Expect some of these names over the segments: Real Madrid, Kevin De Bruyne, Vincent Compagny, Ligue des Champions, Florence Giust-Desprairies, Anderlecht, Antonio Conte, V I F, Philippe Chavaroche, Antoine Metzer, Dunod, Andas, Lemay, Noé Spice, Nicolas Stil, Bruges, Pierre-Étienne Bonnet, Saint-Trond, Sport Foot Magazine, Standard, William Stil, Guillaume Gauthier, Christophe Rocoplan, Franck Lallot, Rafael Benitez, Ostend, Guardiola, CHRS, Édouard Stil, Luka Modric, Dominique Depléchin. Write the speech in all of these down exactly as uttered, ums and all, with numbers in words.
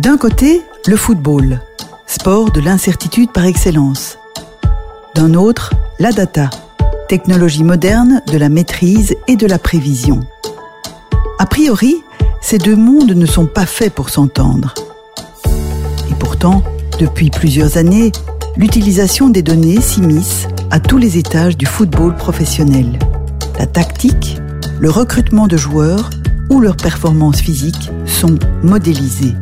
D'un côté, le football, sport de l'incertitude par excellence. D'un autre, la data, technologie moderne de la maîtrise et de la prévision. A priori, ces deux mondes ne sont pas faits pour s'entendre. Et pourtant, depuis plusieurs années, l'utilisation des données s'immisce à tous les étages du football professionnel. La tactique, le recrutement de joueurs ou leurs performances physiques sont modélisées.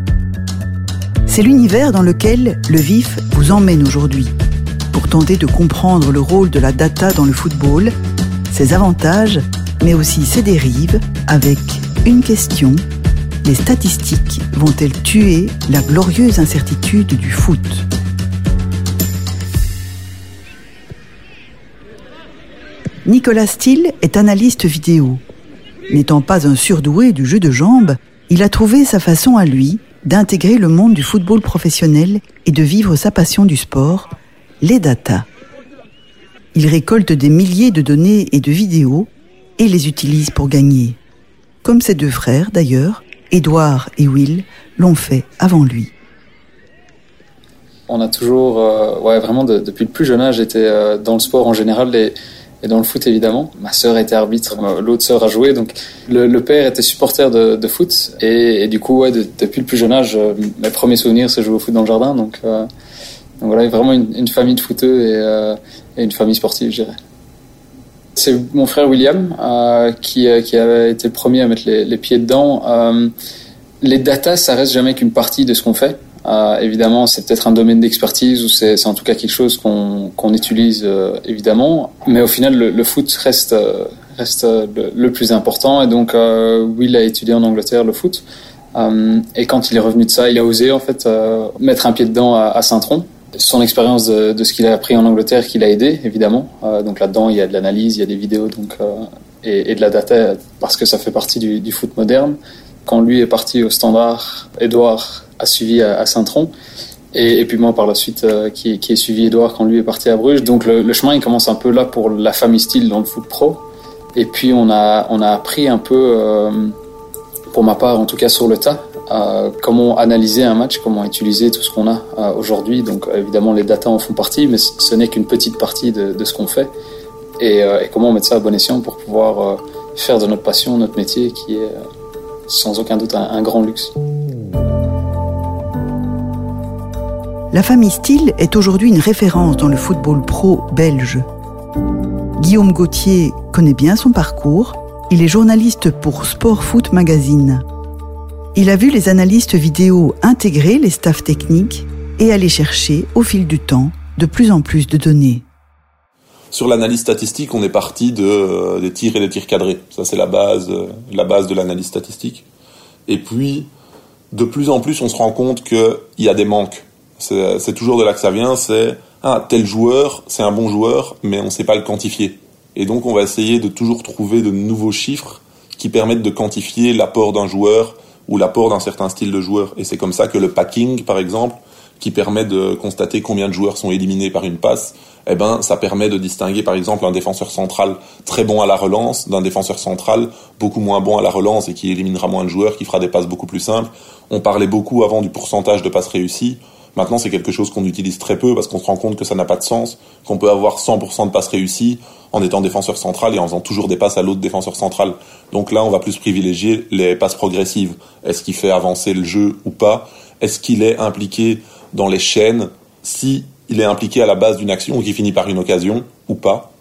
C'est l'univers dans lequel le V I F vous emmène aujourd'hui pour tenter de comprendre le rôle de la data dans le football, ses avantages, mais aussi ses dérives, avec une question: les statistiques vont-elles tuer la glorieuse incertitude du foot ? Nicolas Stil est analyste vidéo. N'étant pas un surdoué du jeu de jambes, il a trouvé sa façon à lui d'intégrer le monde du football professionnel et de vivre sa passion du sport, les data. Il récolte des milliers de données et de vidéos et les utilise pour gagner. Comme ses deux frères d'ailleurs, Édouard et Will, l'ont fait avant lui. On a toujours, euh, ouais, vraiment de, depuis le plus jeune âge, été euh, dans le sport en général et... et dans le foot, évidemment. Ma sœur était arbitre, l'autre sœur a joué, donc le, le père était supporter de, de foot. Et, et du coup, ouais, de, depuis le plus jeune âge, euh, mes premiers souvenirs, c'est jouer au foot dans le jardin. Donc, euh, donc voilà, vraiment une, une famille de footeux et, euh, et une famille sportive, je dirais. C'est mon frère William euh, qui, euh, qui avait été le premier à mettre les, les pieds dedans. Euh, les datas, ça reste jamais qu'une partie de ce qu'on fait. Euh, évidemment, c'est peut-être un domaine d'expertise ou c'est, c'est en tout cas quelque chose qu'on, qu'on utilise euh, évidemment. Mais au final, le, le foot reste, euh, reste euh, le, le plus important. Et donc, euh, Will a étudié en Angleterre le foot. Euh, et quand il est revenu de ça, il a osé en fait euh, mettre un pied dedans à, à Saint-Trond. Son expérience de, de ce qu'il a appris en Angleterre qui l'a aidé, évidemment. Euh, donc là-dedans, il y a de l'analyse, il y a des vidéos donc, euh, et, et de la data parce que ça fait partie du, du foot moderne. Quand lui est parti au Standard, Édouard a suivi à Saint-Trond, et, et puis moi par la suite euh, qui, qui ai suivi Édouard quand lui est parti à Bruges. Donc le, le chemin il commence un peu là pour la famille Stil dans le foot pro, et puis on a, on a appris un peu, euh, pour ma part en tout cas sur le tas, euh, comment analyser un match, comment utiliser tout ce qu'on a euh, aujourd'hui. Donc évidemment les data en font partie, mais ce n'est qu'une petite partie de, de ce qu'on fait, et, euh, et comment mettre ça à bon escient pour pouvoir euh, faire de notre passion notre métier, qui est euh, sans aucun doute un, un grand luxe. La famille Stil est aujourd'hui une référence dans le football pro belge. Guillaume Gauthier connaît bien son parcours. Il est journaliste pour Sport Foot Magazine. Il a vu les analystes vidéo intégrer les staffs techniques et aller chercher, au fil du temps, de plus en plus de données. Sur l'analyse statistique, on est parti de, des tirs et des tirs cadrés. Ça, c'est la base, la base de l'analyse statistique. Et puis, de plus en plus, on se rend compte qu'il y a des manques. C'est, c'est toujours de là que ça vient, c'est ah, tel joueur, c'est un bon joueur, mais on ne sait pas le quantifier. Et donc on va essayer de toujours trouver de nouveaux chiffres qui permettent de quantifier l'apport d'un joueur ou l'apport d'un certain style de joueur. Et c'est comme ça que le packing, par exemple, qui permet de constater combien de joueurs sont éliminés par une passe, eh ben, ça permet de distinguer par exemple un défenseur central très bon à la relance d'un défenseur central beaucoup moins bon à la relance et qui éliminera moins de joueurs, qui fera des passes beaucoup plus simples. On parlait beaucoup avant du pourcentage de passes réussies. Maintenant, c'est quelque chose qu'on utilise très peu parce qu'on se rend compte que ça n'a pas de sens, qu'on peut avoir cent pour cent de passes réussies en étant défenseur central et en faisant toujours des passes à l'autre défenseur central. Donc là, on va plus privilégier les passes progressives. Est-ce qu'il fait avancer le jeu ou pas ? Est-ce qu'il est impliqué dans les chaînes ? Si il est impliqué à la base d'une action qui finit par une occasion ou pas,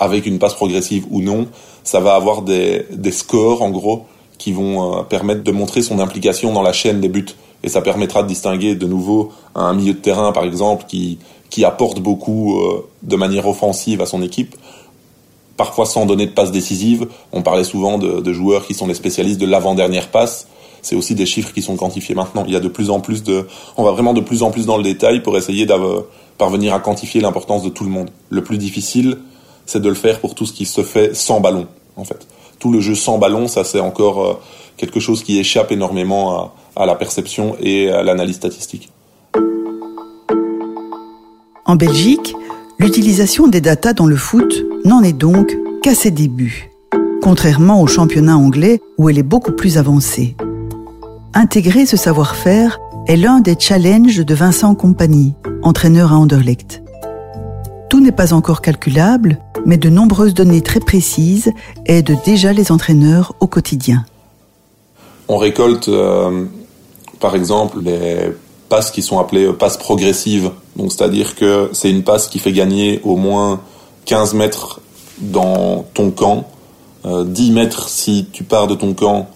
avec une passe progressive ou non, ça va avoir des, des scores en gros qui vont permettre de montrer son implication dans la chaîne des buts. Et ça permettra de distinguer de nouveau un milieu de terrain, par exemple, qui, qui apporte beaucoup euh, de manière offensive à son équipe, parfois sans donner de passe décisive. On parlait souvent de, de joueurs qui sont les spécialistes de l'avant-dernière passe. C'est aussi des chiffres qui sont quantifiés maintenant. Il y a de plus en plus de... On va vraiment de plus en plus dans le détail pour essayer de parvenir à quantifier l'importance de tout le monde. Le plus difficile, c'est de le faire pour tout ce qui se fait sans ballon, en fait. Tout le jeu sans ballon, ça c'est encore... Euh, quelque chose qui échappe énormément à, à la perception et à l'analyse statistique. En Belgique, l'utilisation des data dans le foot n'en est donc qu'à ses débuts, contrairement au championnat anglais où elle est beaucoup plus avancée. Intégrer ce savoir-faire est l'un des challenges de Vincent Compagny, entraîneur à Anderlecht. Tout n'est pas encore calculable, mais de nombreuses données très précises aident déjà les entraîneurs au quotidien. On récolte, euh, par exemple, les passes qui sont appelées passes progressives. Donc, c'est-à-dire que c'est une passe qui fait gagner au moins quinze mètres dans ton camp, euh, dix mètres si tu pars de ton camp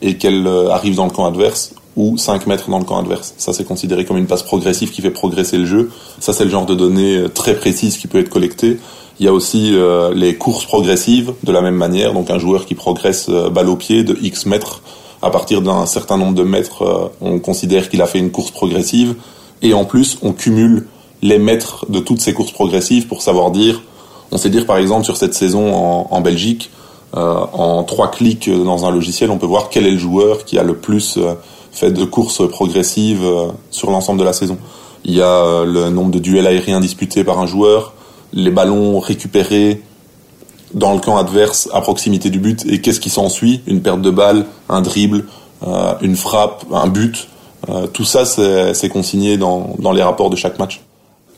et qu'elle euh, arrive dans le camp adverse, ou cinq mètres dans le camp adverse. Ça, c'est considéré comme une passe progressive qui fait progresser le jeu. Ça, c'est le genre de données très précises qui peut être collectée. Il y a aussi euh, les courses progressives, de la même manière. Donc, un joueur qui progresse euh, balle au pied de X mètres, à partir d'un certain nombre de mètres, euh, on considère qu'il a fait une course progressive. Et en plus, on cumule les mètres de toutes ces courses progressives pour savoir dire... On sait dire, par exemple, sur cette saison en, en Belgique, euh, en trois clics dans un logiciel, on peut voir quel est le joueur qui a le plus... Euh, fait de courses progressives sur l'ensemble de la saison. Il y a le nombre de duels aériens disputés par un joueur, les ballons récupérés dans le camp adverse à proximité du but, et qu'est-ce qui s'ensuit ? Une perte de balle, un dribble, une frappe, un but. Tout ça, c'est, c'est consigné dans, dans les rapports de chaque match.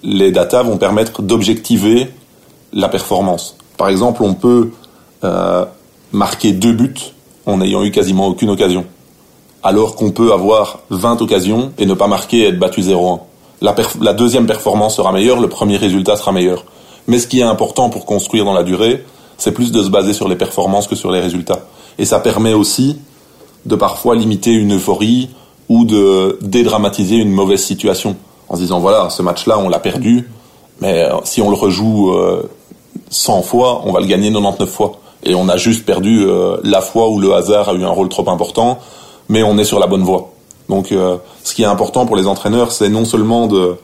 Les data vont permettre d'objectiver la performance. Par exemple, on peut euh, marquer deux buts en n'ayant eu quasiment aucune occasion, alors qu'on peut avoir vingt occasions et ne pas marquer et être battu zéro un. La, perf- la deuxième performance sera meilleure, le premier résultat sera meilleur. Mais ce qui est important pour construire dans la durée, c'est plus de se baser sur les performances que sur les résultats. Et ça permet aussi de parfois limiter une euphorie ou de dédramatiser une mauvaise situation, en se disant, voilà, ce match-là, on l'a perdu, mais si on le rejoue euh, cent fois, on va le gagner quatre-vingt-dix-neuf fois. Et on a juste perdu euh, la fois où le hasard a eu un rôle trop important, mais on est sur la bonne voie. Donc euh, ce qui est important pour les entraîneurs, c'est non seulement de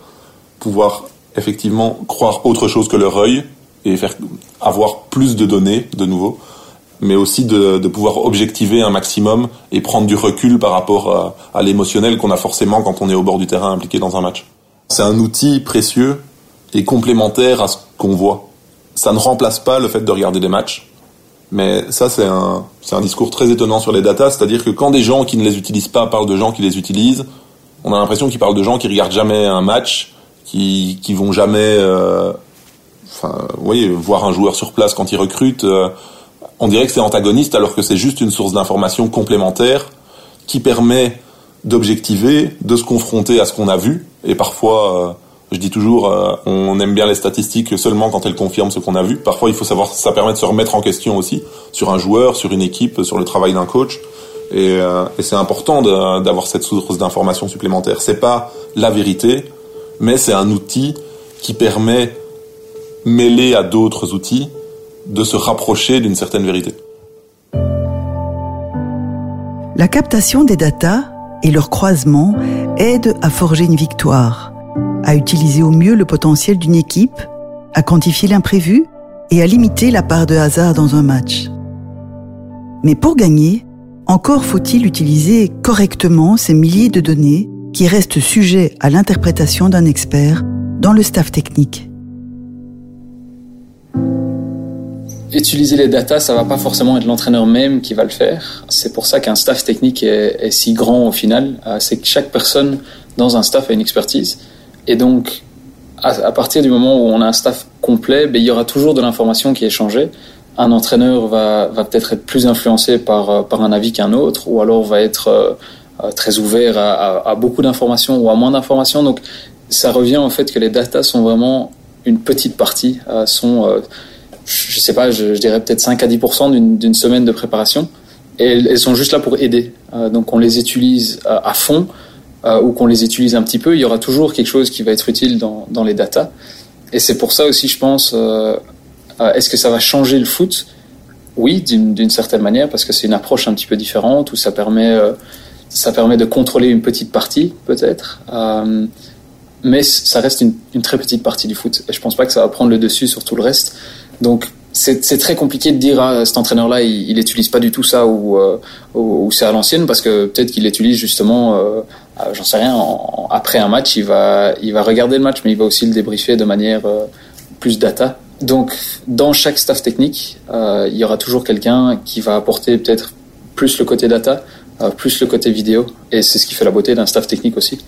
pouvoir effectivement croire autre chose que leur œil et faire avoir plus de données de nouveau, mais aussi de, de pouvoir objectiver un maximum et prendre du recul par rapport à, à l'émotionnel qu'on a forcément quand on est au bord du terrain impliqué dans un match. C'est un outil précieux et complémentaire à ce qu'on voit. Ça ne remplace pas le fait de regarder des matchs. Mais ça, c'est un, c'est un discours très étonnant sur les datas, c'est-à-dire que quand des gens qui ne les utilisent pas parlent de gens qui les utilisent, on a l'impression qu'ils parlent de gens qui regardent jamais un match, qui qui vont jamais, euh, enfin, vous voyez, voir un joueur sur place quand ils recrutent. Euh, on dirait que c'est antagoniste, alors que c'est juste une source d'information complémentaire qui permet d'objectiver, de se confronter à ce qu'on a vu. Et parfois, euh, je dis toujours, euh, on aime bien les statistiques seulement quand elles confirment ce qu'on a vu. Parfois, il faut savoir, ça permet de se remettre en question aussi sur un joueur, sur une équipe, sur le travail d'un coach. Et, euh, et c'est important de, d'avoir cette source d'information supplémentaire. C'est pas la vérité, mais c'est un outil qui permet, mêlé à d'autres outils, de se rapprocher d'une certaine vérité. La captation des datas et leur croisement aide à forger une victoire, à utiliser au mieux le potentiel d'une équipe, à quantifier l'imprévu et à limiter la part de hasard dans un match. Mais pour gagner, encore faut-il utiliser correctement ces milliers de données qui restent sujets à l'interprétation d'un expert dans le staff technique. Utiliser les datas, ça va pas forcément être l'entraîneur même qui va le faire. C'est pour ça qu'un staff technique est, est si grand au final. C'est que chaque personne dans un staff a une expertise. Et donc, à partir du moment où on a un staff complet, ben, il y aura toujours de l'information qui est changée. Un entraîneur va, va peut-être être plus influencé par, par un avis qu'un autre, ou alors va être euh, très ouvert à, à, à beaucoup d'informations ou à moins d'informations. Donc, ça revient au fait que les datas sont vraiment une petite partie, euh, sont, euh, je sais pas, je, je dirais peut-être cinq à dix pour cent d'une, d'une semaine de préparation. Et elles sont juste là pour aider. Euh, donc, on les utilise euh, à fond. Euh, ou qu'on les utilise un petit peu, il y aura toujours quelque chose qui va être utile dans, dans les datas. Et c'est pour ça aussi, je pense, euh, euh, est-ce que ça va changer le foot ? Oui, d'une, d'une certaine manière, parce que c'est une approche un petit peu différente, où ça permet, euh, ça permet de contrôler une petite partie, peut-être. Euh, mais ça reste une, une très petite partie du foot. Et je pense pas que ça va prendre le dessus sur tout le reste. Donc, C'est, c'est très compliqué de dire ah, cet entraîneur-là il, il utilise pas du tout ça ou, euh, ou, ou c'est à l'ancienne, parce que peut-être qu'il utilise justement euh, j'en sais rien en, en, après un match il va il va regarder le match, mais il va aussi le débriefer de manière euh, plus data. Donc dans chaque staff technique euh, il y aura toujours quelqu'un qui va apporter peut-être plus le côté data, euh, plus le côté vidéo. Et c'est ce qui fait la beauté d'un staff technique aussi.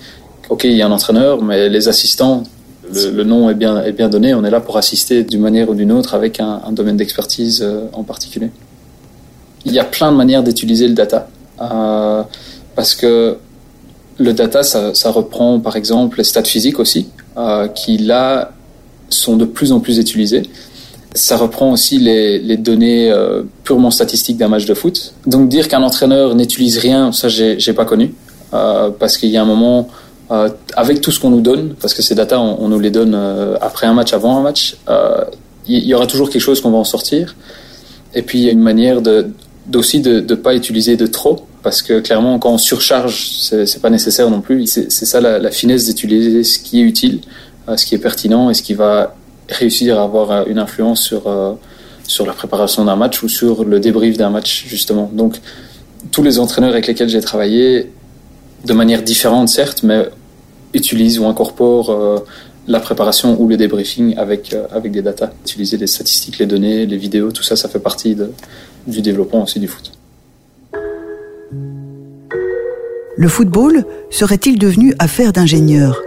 Ok, il y a un entraîneur, mais les assistants, le, le nom est bien, est bien donné. On est là pour assister d'une manière ou d'une autre avec un, un domaine d'expertise euh, en particulier. Il y a plein de manières d'utiliser le data. Euh, parce que le data, ça, ça reprend par exemple les stats physiques aussi, euh, qui là sont de plus en plus utilisées. Ça reprend aussi les, les données euh, purement statistiques d'un match de foot. Donc dire qu'un entraîneur n'utilise rien, ça j'ai, j'ai pas connu, euh, parce qu'il y a un moment, euh, avec tout ce qu'on nous donne, parce que ces data on, on nous les donne euh, après un match, avant un match, euh, y, y aura toujours quelque chose qu'on va en sortir. Et puis il y a une manière de d'aussi de ne pas utiliser de trop, parce que clairement quand on surcharge c'est, c'est pas nécessaire non plus. C'est, c'est ça la, la finesse, d'utiliser ce qui est utile, euh, ce qui est pertinent et ce qui va réussir à avoir une influence sur, euh, sur la préparation d'un match ou sur le débrief d'un match justement. Donc tous les entraîneurs avec lesquels j'ai travaillé, de manière différente certes, mais utilisent ou incorporent euh, la préparation ou le débriefing avec, euh, avec des datas. Utiliser les statistiques, les données, les vidéos, tout ça, ça fait partie de du développement aussi du foot. Le football serait-il devenu affaire d'ingénieurs ?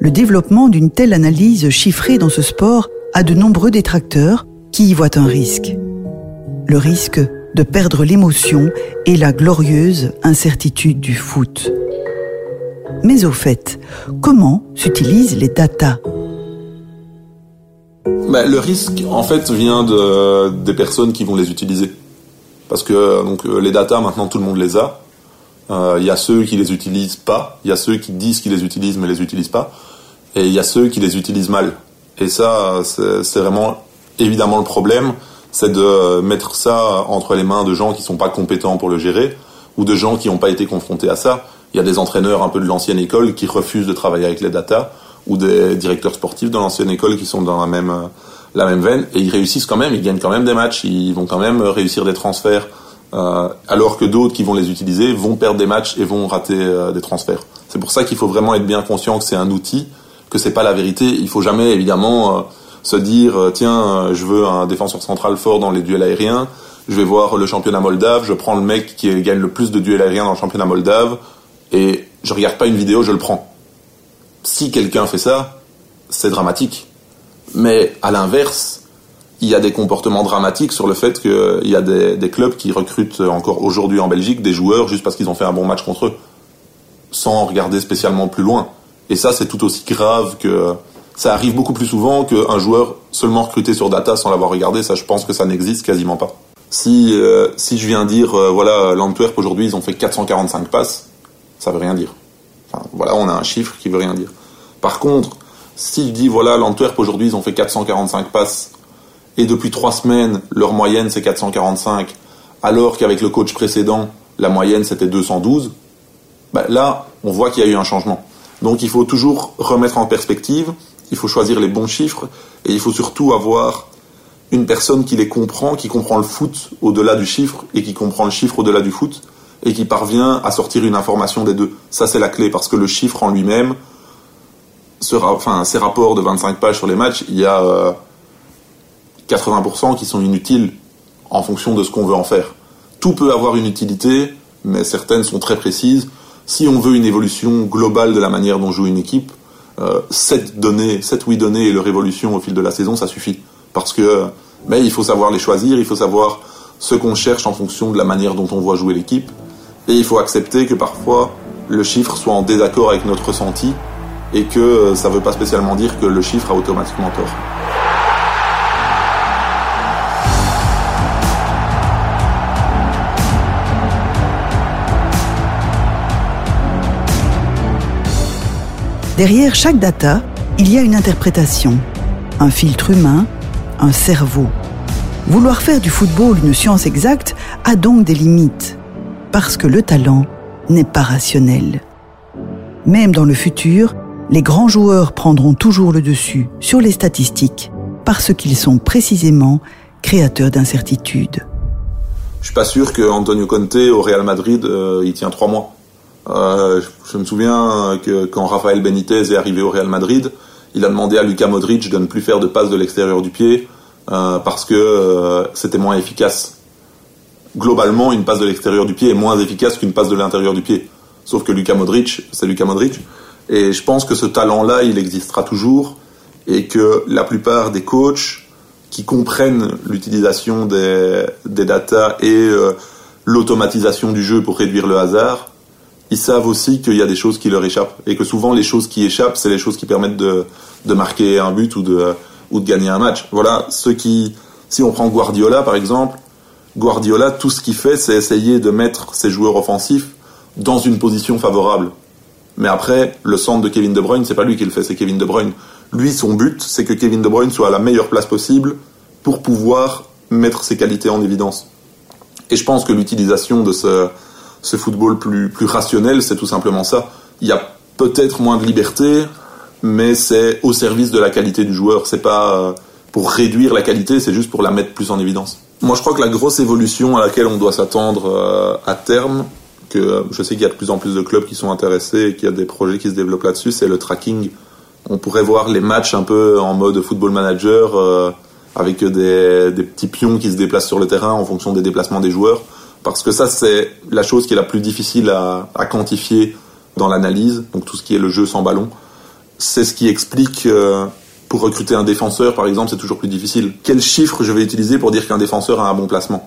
Le développement d'une telle analyse chiffrée dans ce sport a de nombreux détracteurs qui y voient un risque. Le risque de perdre l'émotion et la glorieuse incertitude du foot. Mais au fait, comment s'utilisent les datas ? Bah, le risque, en fait, vient de, des personnes qui vont les utiliser. Parce que donc, les datas, maintenant, tout le monde les a. Il euh, y a ceux qui les utilisent pas. Il y a ceux qui disent qu'ils les utilisent, mais les utilisent pas. Et il y a ceux qui les utilisent mal. Et ça, c'est, c'est vraiment, évidemment, le problème. C'est de mettre ça entre les mains de gens qui sont pas compétents pour le gérer, ou de gens qui n'ont pas été confrontés à ça. Il y a des entraîneurs un peu de l'ancienne école qui refusent de travailler avec les datas, ou des directeurs sportifs dans l'ancienne école qui sont dans la même, la même veine, et ils réussissent quand même, ils gagnent quand même des matchs, ils vont quand même réussir des transferts, euh, alors que d'autres qui vont les utiliser vont perdre des matchs et vont rater euh, des transferts. C'est pour ça qu'il faut vraiment être bien conscient que c'est un outil, que c'est pas la vérité. Il faut jamais, évidemment, euh, se dire, tiens, je veux un défenseur central fort dans les duels aériens, je vais voir le championnat moldave, je prends le mec qui gagne le plus de duels aériens dans le championnat moldave, et je regarde pas une vidéo, je le prends. Si quelqu'un fait ça, c'est dramatique. Mais à l'inverse, il y a des comportements dramatiques sur le fait qu'il y a des, des clubs qui recrutent encore aujourd'hui en Belgique des joueurs juste parce qu'ils ont fait un bon match contre eux, sans regarder spécialement plus loin. Et ça, c'est tout aussi grave que... Ça arrive beaucoup plus souvent qu'un joueur seulement recruté sur data sans l'avoir regardé. Ça, je pense que ça n'existe quasiment pas. Si, euh, si je viens dire, euh, voilà, l'Antwerp aujourd'hui, ils ont fait quatre cent quarante-cinq passes, ça veut rien dire. Enfin, voilà, on a un chiffre qui veut rien dire. Par contre, si je dis, voilà, l'Antwerp aujourd'hui, ils ont fait quatre cent quarante-cinq passes, et depuis trois semaines, leur moyenne, c'est quatre cent quarante-cinq, alors qu'avec le coach précédent, la moyenne, c'était deux cent douze, ben là, on voit qu'il y a eu un changement. Donc, il faut toujours remettre en perspective, il faut choisir les bons chiffres, et il faut surtout avoir une personne qui les comprend, qui comprend le foot au-delà du chiffre, et qui comprend le chiffre au-delà du foot, et qui parvient à sortir une information des deux. Ça, c'est la clé, parce que le chiffre en lui-même, ce ra- enfin, ces rapports de vingt-cinq pages sur les matchs, il y a euh, quatre-vingts pour cent qui sont inutiles en fonction de ce qu'on veut en faire. Tout peut avoir une utilité, mais certaines sont très précises. Si on veut une évolution globale de la manière dont joue une équipe, euh, sept données, sept huit données et leur évolution au fil de la saison, ça suffit. Parce que, mais il faut savoir les choisir, il faut savoir ce qu'on cherche en fonction de la manière dont on voit jouer l'équipe. Et il faut accepter que parfois le chiffre soit en désaccord avec notre ressenti et que ça ne veut pas spécialement dire que le chiffre a automatiquement tort. Derrière chaque data, il y a une interprétation, un filtre humain, un cerveau. Vouloir faire du football une science exacte a donc des limites. Parce que le talent n'est pas rationnel. Même dans le futur, les grands joueurs prendront toujours le dessus sur les statistiques parce qu'ils sont précisément créateurs d'incertitudes. Je suis pas sûr que Antonio Conte au Real Madrid, euh, il tient trois mois. Euh, je, je me souviens que quand Rafael Benitez est arrivé au Real Madrid, il a demandé à Luka Modric de ne plus faire de passes de l'extérieur du pied euh, parce que euh, c'était moins efficace. globalement, une passe de l'extérieur du pied est moins efficace qu'une passe de l'intérieur du pied. Sauf que Luka Modric, c'est Luka Modric. Et je pense que ce talent-là, il existera toujours. Et que la plupart des coachs qui comprennent l'utilisation des, des data et euh, l'automatisation du jeu pour réduire le hasard, ils savent aussi qu'il y a des choses qui leur échappent. Et que souvent, les choses qui échappent, c'est les choses qui permettent de, de marquer un but ou de, ou de gagner un match. Voilà, ceux qui... Si on prend Guardiola, par exemple, Guardiola, tout ce qu'il fait, c'est essayer de mettre ses joueurs offensifs dans une position favorable. Mais après, le centre de Kevin De Bruyne, c'est pas lui qui le fait, c'est Kevin De Bruyne. Lui, son but, c'est que Kevin De Bruyne soit à la meilleure place possible pour pouvoir mettre ses qualités en évidence. Et je pense que l'utilisation de ce, ce football plus, plus rationnel, c'est tout simplement ça. Il y a peut-être moins de liberté, mais c'est au service de la qualité du joueur. C'est pas pour réduire la qualité, c'est juste pour la mettre plus en évidence. Moi, je crois que la grosse évolution à laquelle on doit s'attendre à terme, que je sais qu'il y a de plus en plus de clubs qui sont intéressés et qu'il y a des projets qui se développent là-dessus, c'est le tracking. On pourrait voir les matchs un peu en mode football manager, euh, avec des, des petits pions qui se déplacent sur le terrain en fonction des déplacements des joueurs, parce que ça, c'est la chose qui est la plus difficile à, à quantifier dans l'analyse, donc tout ce qui est le jeu sans ballon. C'est ce qui explique... Euh, Pour recruter un défenseur, par exemple, c'est toujours plus difficile. Quel chiffre je vais utiliser pour dire qu'un défenseur a un bon placement ?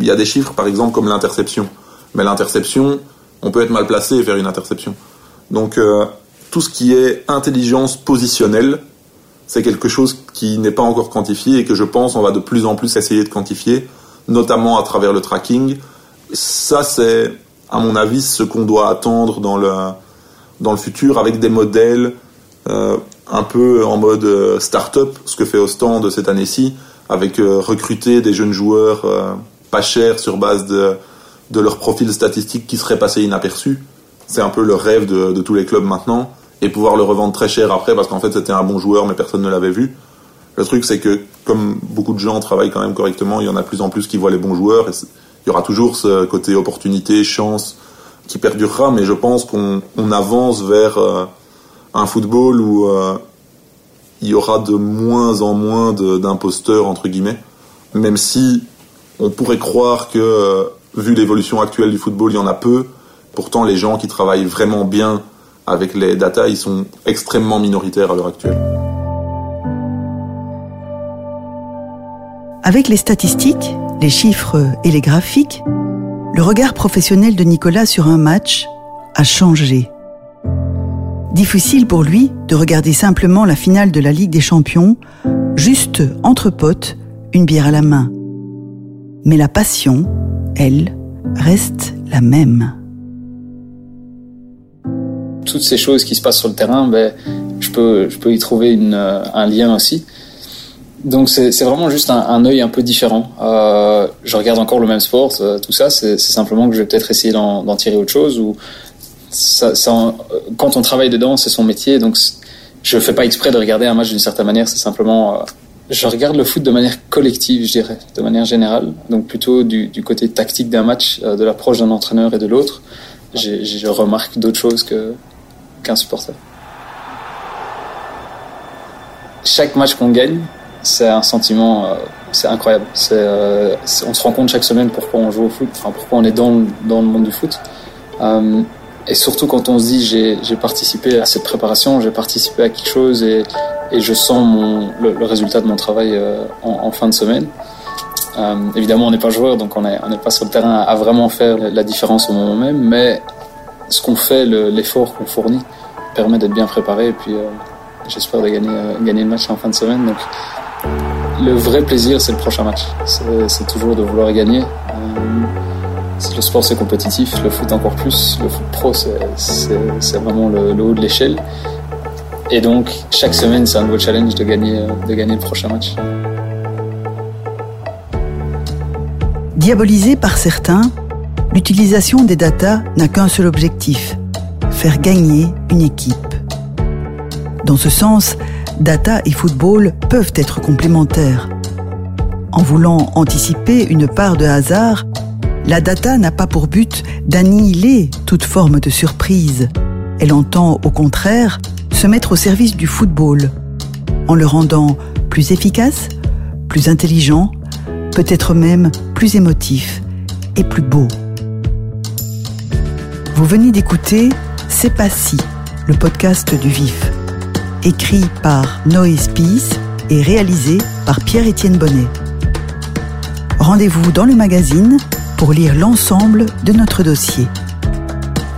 Il y a des chiffres, par exemple, comme l'interception. Mais l'interception, on peut être mal placé et faire une interception. Donc, euh, tout ce qui est intelligence positionnelle, c'est quelque chose qui n'est pas encore quantifié et que je pense on va de plus en plus essayer de quantifier, notamment à travers le tracking. Ça, c'est, à mon avis, ce qu'on doit attendre dans le, dans le futur, avec des modèles... Euh, un peu en mode start-up, ce que fait Ostend cette année-ci, avec recruter des jeunes joueurs pas chers sur base de, de leur profil statistique qui serait passé inaperçu. C'est un peu le rêve de, de tous les clubs maintenant, et pouvoir le revendre très cher après, parce qu'en fait c'était un bon joueur mais personne ne l'avait vu. Le truc, c'est que comme beaucoup de gens travaillent quand même correctement, il y en a de plus en plus qui voient les bons joueurs, et il y aura toujours ce côté opportunité, chance qui perdurera, mais je pense qu'on on avance vers... Euh, un football où euh, il y aura de moins en moins de, d'imposteurs, entre guillemets, même si on pourrait croire que, euh, vu l'évolution actuelle du football, il y en a peu. Pourtant, les gens qui travaillent vraiment bien avec les data, ils sont extrêmement minoritaires à l'heure actuelle. Avec les statistiques, les chiffres et les graphiques, le regard professionnel de Nicolas sur un match a changé. Difficile pour lui de regarder simplement la finale de la Ligue des Champions, juste entre potes, une bière à la main. Mais la passion, elle, reste la même. Toutes ces choses qui se passent sur le terrain, ben, je peux, je peux y trouver une, un lien aussi. Donc c'est, c'est vraiment juste un, un œil un peu différent. Euh, je regarde encore le même sport, tout ça, c'est, c'est simplement que je vais peut-être essayer d'en, d'en tirer autre chose ou... Ça, ça, quand on travaille dedans, c'est son métier, donc je fais pas exprès de regarder un match d'une certaine manière, c'est simplement euh, je regarde le foot de manière collective, je dirais, de manière générale, donc plutôt du, du côté tactique d'un match, euh, de l'approche d'un entraîneur et de l'autre, j'ai, je remarque d'autres choses que, qu'un supporter. Chaque match qu'on gagne, c'est un sentiment, euh, c'est incroyable, c'est, euh, c'est, on se rend compte chaque semaine pourquoi on joue au foot, enfin pourquoi on est dans, dans le monde du foot. euh, Et surtout quand on se dit j'ai, j'ai participé à cette préparation, j'ai participé à quelque chose et, et je sens mon, le, le résultat de mon travail euh, en, en fin de semaine. Euh, évidemment, on n'est pas joueur, donc on n'est on n'est pas sur le terrain à, à vraiment faire la différence au moment même, mais ce qu'on fait, le, l'effort qu'on fournit, permet d'être bien préparé et puis euh, j'espère de gagner, euh, gagner le match en fin de semaine. Donc, le vrai plaisir, c'est le prochain match. C'est, c'est toujours de vouloir gagner. Euh, Le sport, c'est compétitif, le foot encore plus, le foot pro, c'est, c'est, c'est vraiment le, le haut de l'échelle. Et donc, chaque semaine, c'est un nouveau challenge de gagner, de gagner le prochain match. Diabolisé par certains, l'utilisation des data n'a qu'un seul objectif, faire gagner une équipe. Dans ce sens, data et football peuvent être complémentaires. En voulant anticiper une part de hasard, la data n'a pas pour but d'annihiler toute forme de surprise. Elle entend, au contraire, se mettre au service du football, en le rendant plus efficace, plus intelligent, peut-être même plus émotif et plus beau. Vous venez d'écouter C'est pas si, le podcast du V I F, écrit par Noé Spice et réalisé par Pierre-Étienne Bonnet. Rendez-vous dans le magazine pour lire l'ensemble de notre dossier.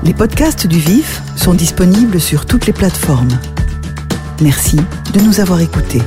Les podcasts du V I F sont disponibles sur toutes les plateformes. Merci de nous avoir écoutés.